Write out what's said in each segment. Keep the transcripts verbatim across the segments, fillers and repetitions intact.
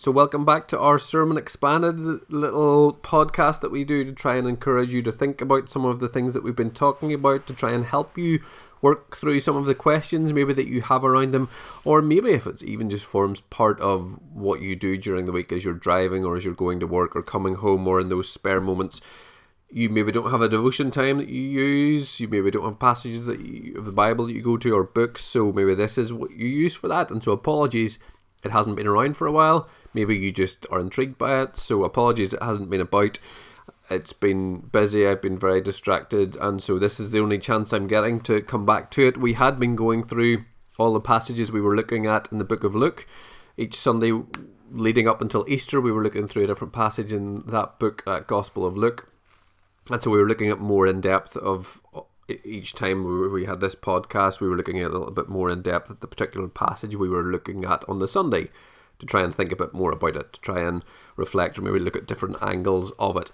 So welcome back to our Sermon Expanded little podcast that we do to try and encourage you to think about some of the things that we've been talking about, to try and help you work through some of the questions maybe that you have around them, or maybe if it's even just forms part of what you do during the week as you're driving or as you're going to work or coming home or in those spare moments. You maybe don't have a devotion time that you use, you maybe don't have passages that you, of the Bible that you go to or books, so maybe this is what you use for that, and so apologies. It hasn't been around for a while. Maybe you just are intrigued by it, so apologies it hasn't been about. It's been busy, I've been very distracted, and so this is the only chance I'm getting to come back to it. We had been going through all the passages we were looking at in the book of Luke. Each Sunday leading up until Easter, we were looking through a different passage in that book, that Gospel of Luke. And so we were looking at more in depth of each time we had this podcast, we were looking at a little bit more in depth at the particular passage we were looking at on the Sunday to try and think a bit more about it, to try and reflect or maybe look at different angles of it.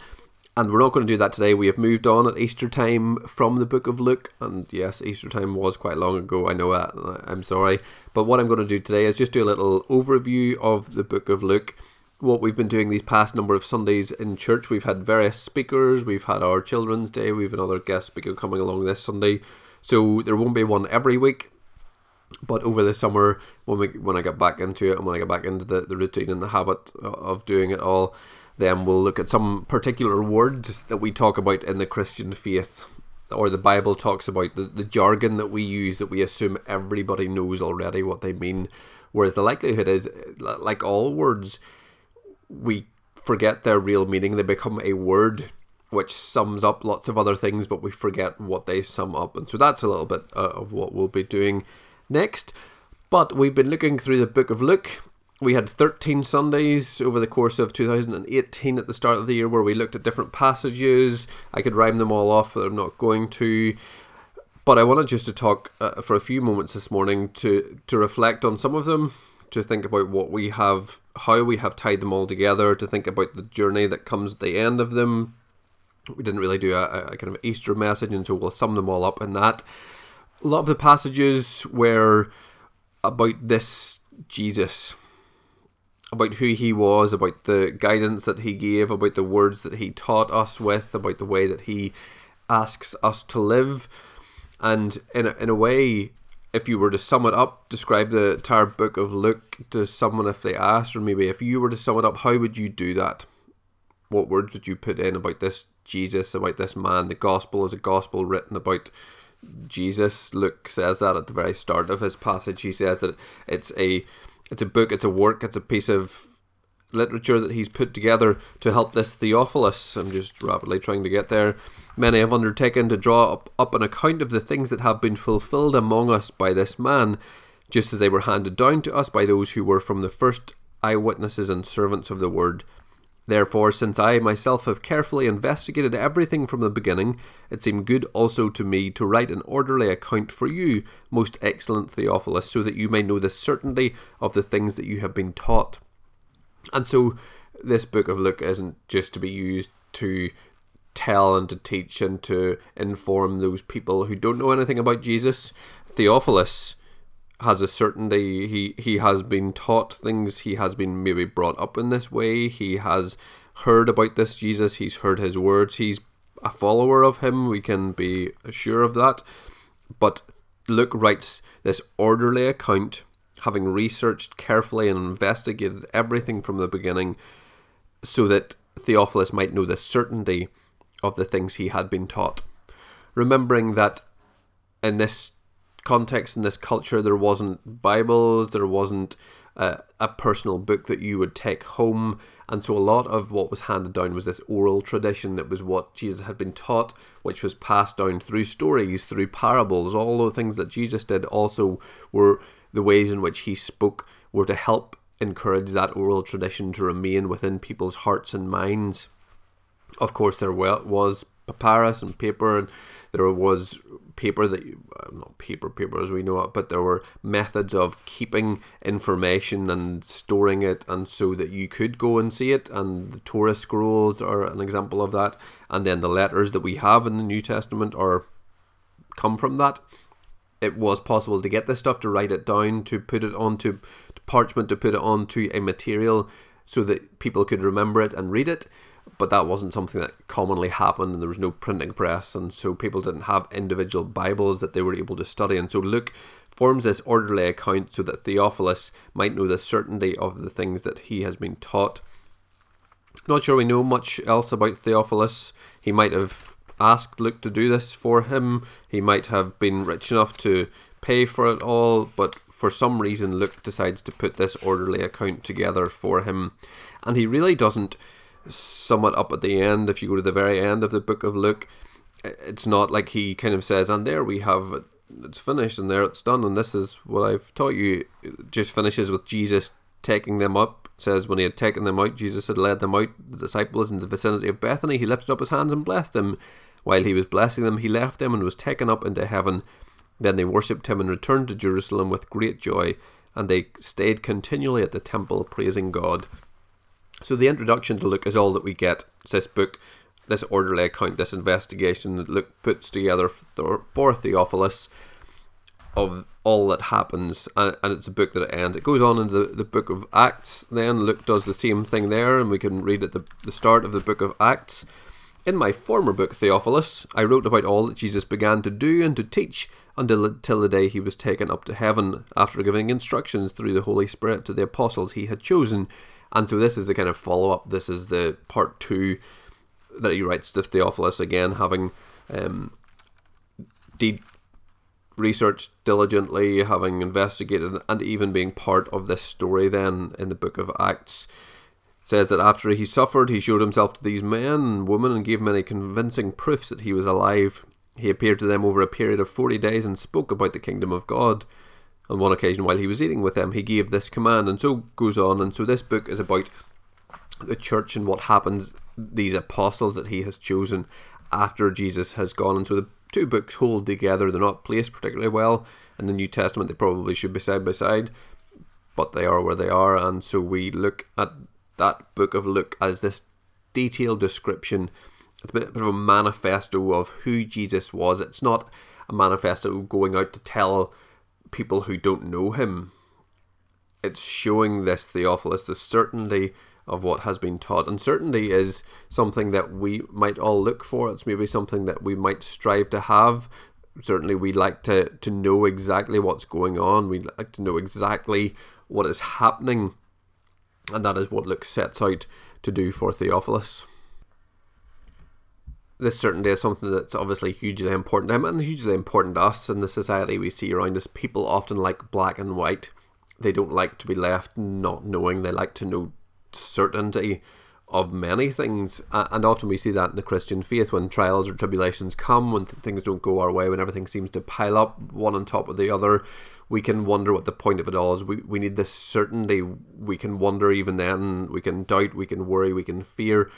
And we're not going to do that today. We have moved on at Easter time from the book of Luke. And yes, Easter time was quite long ago. I know that. I'm sorry. But what I'm going to do today is just do a little overview of the book of Luke. What we've been doing these past number of Sundays in church. We've had various speakers, we've had our Children's Day, we've another guest speaker coming along this Sunday, so there won't be one every week, but over the summer when we when I get back into it and when I get back into the, the routine and the habit of doing it all, then we'll look at some particular words that we talk about in the Christian faith, or the Bible talks about, the, the jargon that we use that we assume everybody knows already what they mean, whereas the likelihood is, like all words, we forget their real meaning. They become a word which sums up lots of other things, but we forget what they sum up. And so that's a little bit uh, of what we'll be doing next. But we've been looking through the book of Luke. We had thirteen Sundays over the course of two thousand eighteen at the start of the year where we looked at different passages. I could rhyme them all off, but I'm not going to. But I wanted just to talk uh, for a few moments this morning to, to reflect on some of them, to think about what we have, how we have tied them all together, to think about the journey that comes at the end of them. We didn't really do a, a kind of Easter message, and so we'll sum them all up in that. A lot of the passages were about this Jesus, about who he was, about the guidance that he gave, about the words that he taught us with, about the way that he asks us to live. And in a, in a way, if you were to sum it up, describe the entire book of Luke to someone if they asked, or maybe if you were to sum it up, how would you do that? What words would you put in about this Jesus, about this man? The gospel is a gospel written about Jesus. Luke says that at the very start of his passage. He says that it's a, it's a book, it's a work, it's a piece of literature that he's put together to help this Theophilus. I'm just rapidly trying to get there. Many have undertaken to draw up, up an account of the things that have been fulfilled among us by this man, just as they were handed down to us by those who were from the first eyewitnesses and servants of the word. Therefore, since I myself have carefully investigated everything from the beginning, it seemed good also to me to write an orderly account for you, most excellent Theophilus, so that you may know the certainty of the things that you have been taught. And so this book of Luke isn't just to be used to tell and to teach and to inform those people who don't know anything about Jesus. Theophilus has a certainty. He, he has been taught things. He has been maybe brought up in this way. He has heard about this Jesus. He's heard his words. He's a follower of him. We can be sure of that. But Luke writes this orderly account, having researched carefully and investigated everything from the beginning, so that Theophilus might know the certainty of the things he had been taught. Remembering that in this context, in this culture, there wasn't Bibles, there wasn't uh, a personal book that you would take home, and so a lot of what was handed down was this oral tradition. It was what Jesus had been taught, which was passed down through stories, through parables. All the things that Jesus did also were the ways in which he spoke were to help encourage that oral tradition to remain within people's hearts and minds. Of course, there was papyrus and paper, and there was paper that, not paper, paper as we know it, but there were methods of keeping information and storing it, and so that you could go and see it, and the Torah scrolls are an example of that, and then the letters that we have in the New Testament are come from that. It was possible to get this stuff, to write it down, to put it onto parchment, to put it onto a material so that people could remember it and read it, but that wasn't something that commonly happened, and there was no printing press, and so people didn't have individual Bibles that they were able to study. And so Luke forms this orderly account so that Theophilus might know the certainty of the things that he has been taught. Not sure we know much else about Theophilus. He might have asked Luke to do this for him. He might have been rich enough to pay for it all, but for some reason Luke decides to put this orderly account together for him. And he really doesn't sum it up at the end. If you go to the very end of the book of Luke, it's not like he kind of says, and there we have it, it's finished, and there it's done, and this is what I've taught you. It just finishes with Jesus taking them up. It says, when he had taken them out, Jesus had led them out, the disciples, in the vicinity of Bethany. He lifted up his hands and blessed them. While he was blessing them, he left them and was taken up into heaven. Then they worshipped him and returned to Jerusalem with great joy, and they stayed continually at the temple praising God. So the introduction to Luke is all that we get. It's this book, this orderly account, this investigation that Luke puts together for Theophilus of all that happens, and it's a book that it ends. It goes on into the, the book of Acts then. Luke does the same thing there, and we can read at the, the start of the book of Acts. In my former book, Theophilus, I wrote about all that Jesus began to do and to teach until, until the day he was taken up to heaven, after giving instructions through the Holy Spirit to the apostles he had chosen. And so this is the kind of follow-up. This is the part two that he writes to Theophilus, again, having um, de- researched diligently, having investigated, and even being part of this story then in the book of Acts. It says that after he suffered, he showed himself to these men and women and gave many convincing proofs that he was alive. He appeared to them over a period of forty days and spoke about the kingdom of God. On one occasion, while he was eating with them, he gave this command, and so goes on. And so this book is about the church and what happens, these apostles that he has chosen after Jesus has gone. And so the two books hold together. They're not placed particularly well in the New Testament. They probably should be side by side, but they are where they are. And so we look at that book of Luke as this detailed description. It's a bit of a manifesto of who Jesus was. It's not a manifesto going out to tell people who don't know him. It's showing this Theophilus the certainty of what has been taught. And certainty is something that we might all look for. It's maybe something that we might strive to have. Certainly we like to, to know exactly what's going on. We like to know exactly what is happening. And that is what Luke sets out to do for Theophilus. This certainty is something that's obviously hugely important to him and hugely important to us in the society we see around us. People often like black and white. They don't like to be left not knowing. They like to know certainty of many things. And often we see that in the Christian faith when trials or tribulations come, when things don't go our way, when everything seems to pile up one on top of the other. We can wonder what the point of it all is. We, we need this certainty. We can wonder even then. We can doubt. We can worry. We can fear.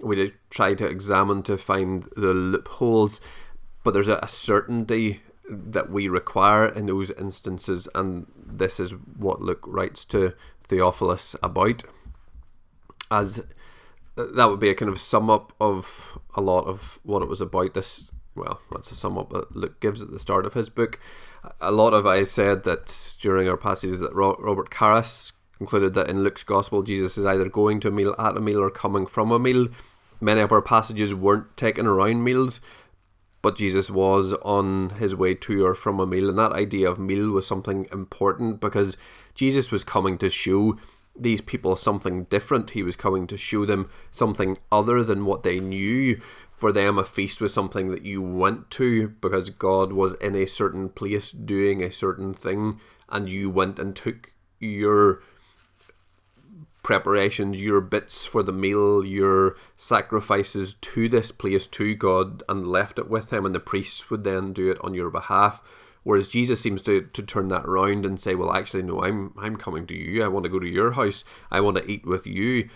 We try to examine to find the loopholes, but there's a certainty that we require in those instances, and this is what Luke writes to Theophilus about. As that would be a kind of sum up of a lot of what it was about. This, well, that's a sum up that Luke gives at the start of his book. A lot of I said that during our passages that Robert Caras concluded that in Luke's Gospel, Jesus is either going to a meal, at a meal, or coming from a meal. Many of our passages weren't taken around meals, but Jesus was on his way to or from a meal, and that idea of meal was something important because Jesus was coming to show these people something different. He was coming to show them something other than what they knew. For them, a feast was something that you went to because God was in a certain place doing a certain thing, and you went and took your preparations, your bits for the meal, your sacrifices to this place, to God, and left it with him, and the priests would then do it on your behalf. Whereas Jesus seems to, to turn that around and say, well, actually, no, I'm I'm coming to you. I want to go to your house. I want to eat with you.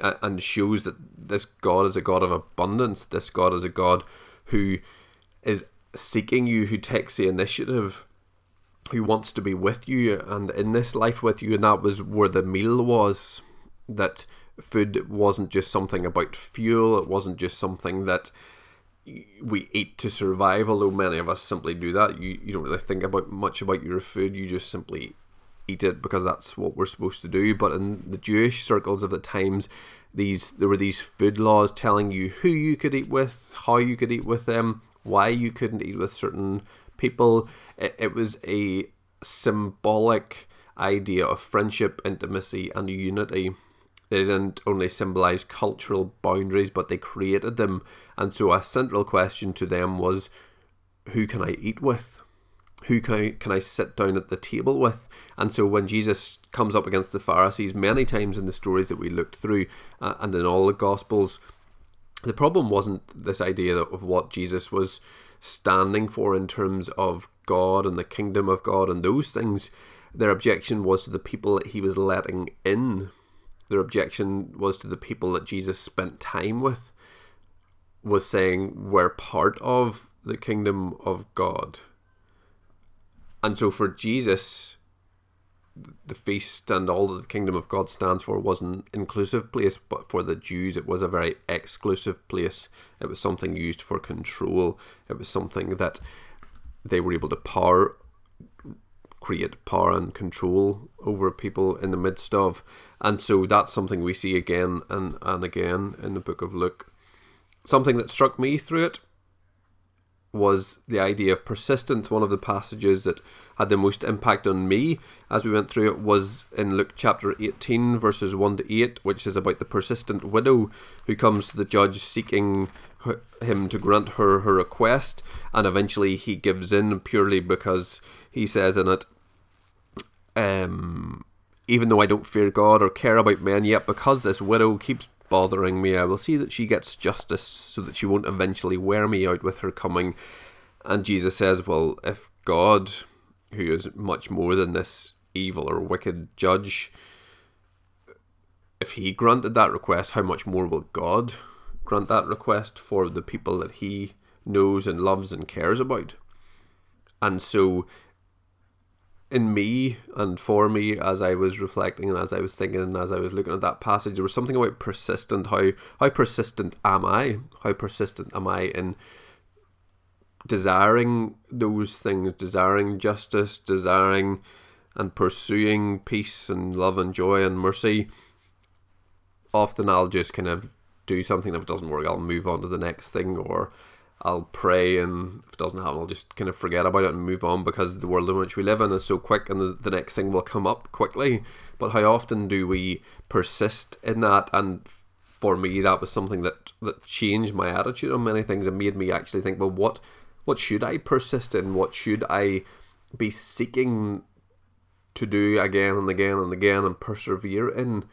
Uh, and shows that this God is a God of abundance. This God is a God who is seeking you, who takes the initiative, who wants to be with you and in this life with you. And that was where the meal was. That food wasn't just something about fuel, it wasn't just something that we eat to survive, although many of us simply do that. You you don't really think about much about your food, you just simply eat it because that's what we're supposed to do. But in the Jewish circles of the times, these there were these food laws telling you who you could eat with, how you could eat with them, why you couldn't eat with certain people. It, it was a symbolic idea of friendship, intimacy, and unity. They didn't only symbolize cultural boundaries, but they created them. And so a central question to them was, who can I eat with? Who can I, can I sit down at the table with? And so when Jesus comes up against the Pharisees, many times in the stories that we looked through uh, and in all the Gospels, the problem wasn't this idea of what Jesus was standing for in terms of God and the kingdom of God and those things. Their objection was to the people that he was letting in. Their objection was to the people that Jesus spent time with, was saying, we're part of the kingdom of God. And so for Jesus, the feast and all that the kingdom of God stands for was an inclusive place, but for the Jews it was a very exclusive place. It was something used for control. It was something that they were able to power, create power and control over people in the midst of. And so that's something we see again and, and again in the book of Luke. Something that struck me through it was the idea of persistence. One of the passages that had the most impact on me as we went through it was in Luke chapter eighteen, verses one to eight, which is about the persistent widow who comes to the judge seeking her, him to grant her her request, and eventually he gives in purely because he says in it, um, even though I don't fear God or care about men, yet because this widow keeps bothering me, I will see that she gets justice so that she won't eventually wear me out with her coming. And Jesus says, well, if God, who is much more than this evil or wicked judge, if he granted that request, how much more will God grant that request for the people that he knows and loves and cares about? And so in me and for me, as I was reflecting and as I was thinking and as I was looking at that passage, there was something about persistent. How how persistent am I? How persistent am I in desiring those things, desiring justice, desiring and pursuing peace and love and joy and mercy? Often I'll just kind of do something. If it doesn't work, I'll move on to the next thing, or I'll pray, and if it doesn't happen, I'll just kind of forget about it and move on, because the world in which we live in is so quick and the, the next thing will come up quickly. But how often do we persist in that? And for me, that was something that, that changed my attitude on many things and made me actually think, well, what, what should I persist in? What should I be seeking to do again and again and again and persevere in?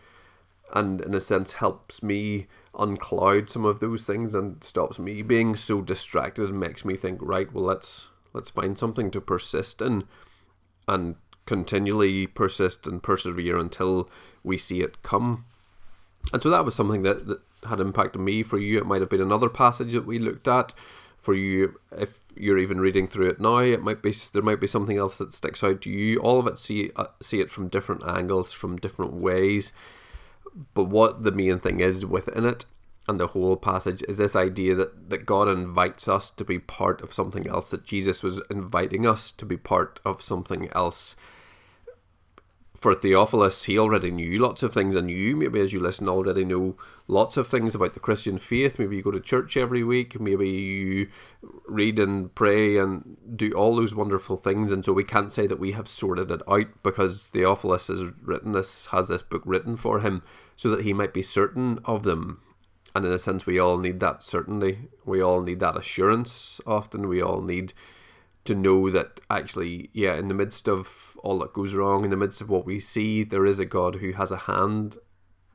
And in a sense helps me uncloud some of those things and stops me being so distracted and makes me think, right, well, let's let's find something to persist in and continually persist and persevere until we see it come. And so that was something that, that had impacted me. For you, it might have been another passage that we looked at. For you, if you're even reading through it now, it might be there might be something else that sticks out to you. All of it, see uh, see it from different angles, from different ways. But what the main thing is within it and the whole passage is this idea that, that God invites us to be part of something else, that Jesus was inviting us to be part of something else. For Theophilus, he already knew lots of things, and you, maybe as you listen, already know lots of things about the Christian faith. Maybe you go to church every week, maybe you read and pray and do all those wonderful things, and so we can't say that we have sorted it out, because Theophilus has written this, has this book written for him, so that he might be certain of them. And in a sense, we all need that certainty. We all need that assurance often. We all need to know that actually, yeah, in the midst of all that goes wrong, in the midst of what we see, there is a God who has a hand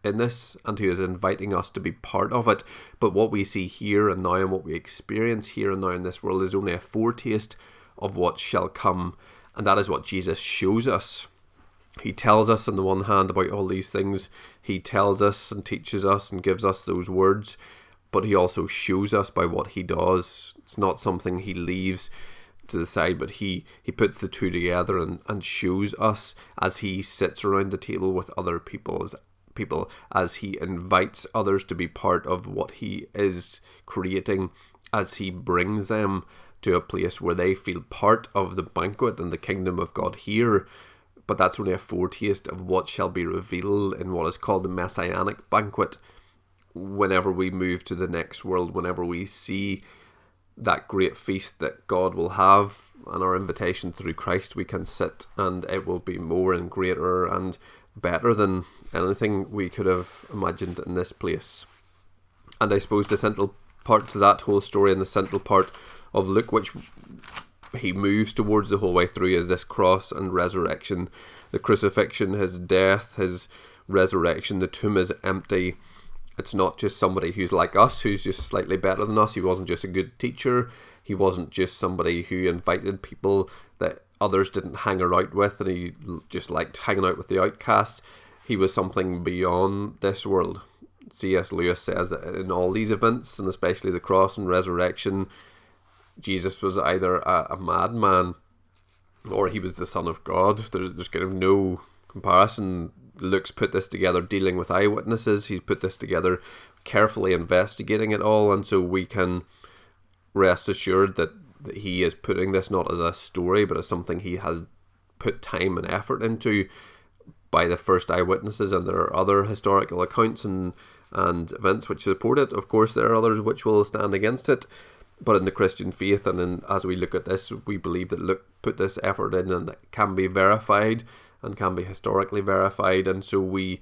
in this and who is inviting us to be part of it. But what we see here and now and what we experience here and now in this world is only a foretaste of what shall come. And that is what Jesus shows us. He tells us on the one hand about all these things. He tells us and teaches us and gives us those words, but he also shows us by what he does. It's not something he leaves to the side, but he, he puts the two together and, and shows us as he sits around the table with other people, as, people, as he invites others to be part of what he is creating, as he brings them to a place where they feel part of the banquet and the kingdom of God here. but that's only a foretaste of what shall be revealed in what is called the Messianic banquet. Whenever we move to the next world, whenever we see that great feast that God will have and our invitation through Christ, we can sit and it will be more and greater and better than anything we could have imagined in this place. And I suppose the central part to that whole story and the central part of Luke, which he moves towards the whole way through, is this cross and resurrection, the crucifixion, his death, his resurrection. The tomb is empty. It's not just somebody who's like us, who's just slightly better than us. He wasn't just a good teacher. He wasn't just somebody who invited people that others didn't hang out with and he just liked hanging out with the outcasts. He was something beyond this world. C S Lewis says that in all these events, and especially the cross and resurrection, Jesus was either a, a madman or he was the Son of God. There, there's kind of no comparison. Luke's put this together dealing with eyewitnesses. He's put this together carefully investigating it all, and so we can rest assured that, that he is putting this not as a story but as something he has put time and effort into by the first eyewitnesses, and there are other historical accounts and, and events which support it. Of course, there are others which will stand against it, but in the Christian faith and in, as we look at this, we believe that Luke put this effort in and it can be verified and can be historically verified, and so we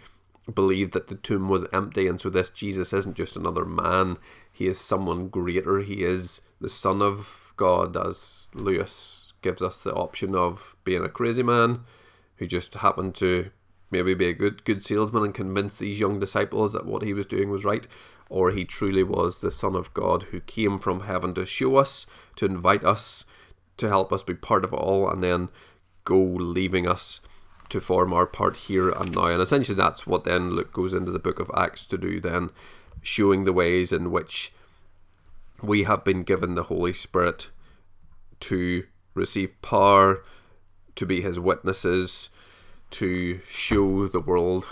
believe that the tomb was empty, and so this Jesus isn't just another man. He is someone greater. He is the Son of God, as Lewis gives us the option of being a crazy man who just happened to maybe be a good good salesman and convince these young disciples that what he was doing was right, or he truly was the Son of God who came from heaven to show us, to invite us, to help us be part of it all, and then go leaving us to form our part here and now. And essentially that's what then Luke goes into the book of Acts to do then, showing the ways in which we have been given the Holy Spirit to receive power, to be his witnesses, to show the world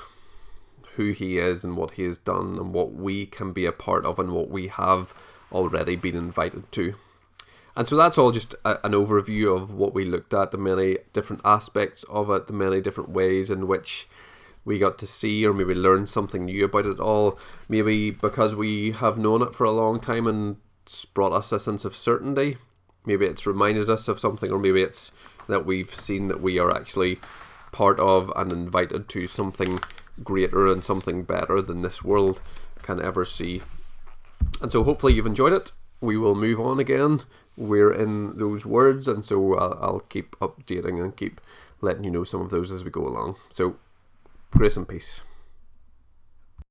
who he is and what he has done and what we can be a part of and what we have already been invited to. And so that's all just a, an overview of what we looked at, the many different aspects of it, the many different ways in which we got to see or maybe learn something new about it all. Maybe because we have known it for a long time and it's brought us a sense of certainty. Maybe it's reminded us of something, or maybe it's that we've seen that we are actually part of and invited to something greater and something better than this world can ever see. And so hopefully you've enjoyed it. We will move on again. We're in those words, and so I'll, I'll keep updating and keep letting you know some of those as we go along. So, grace and peace.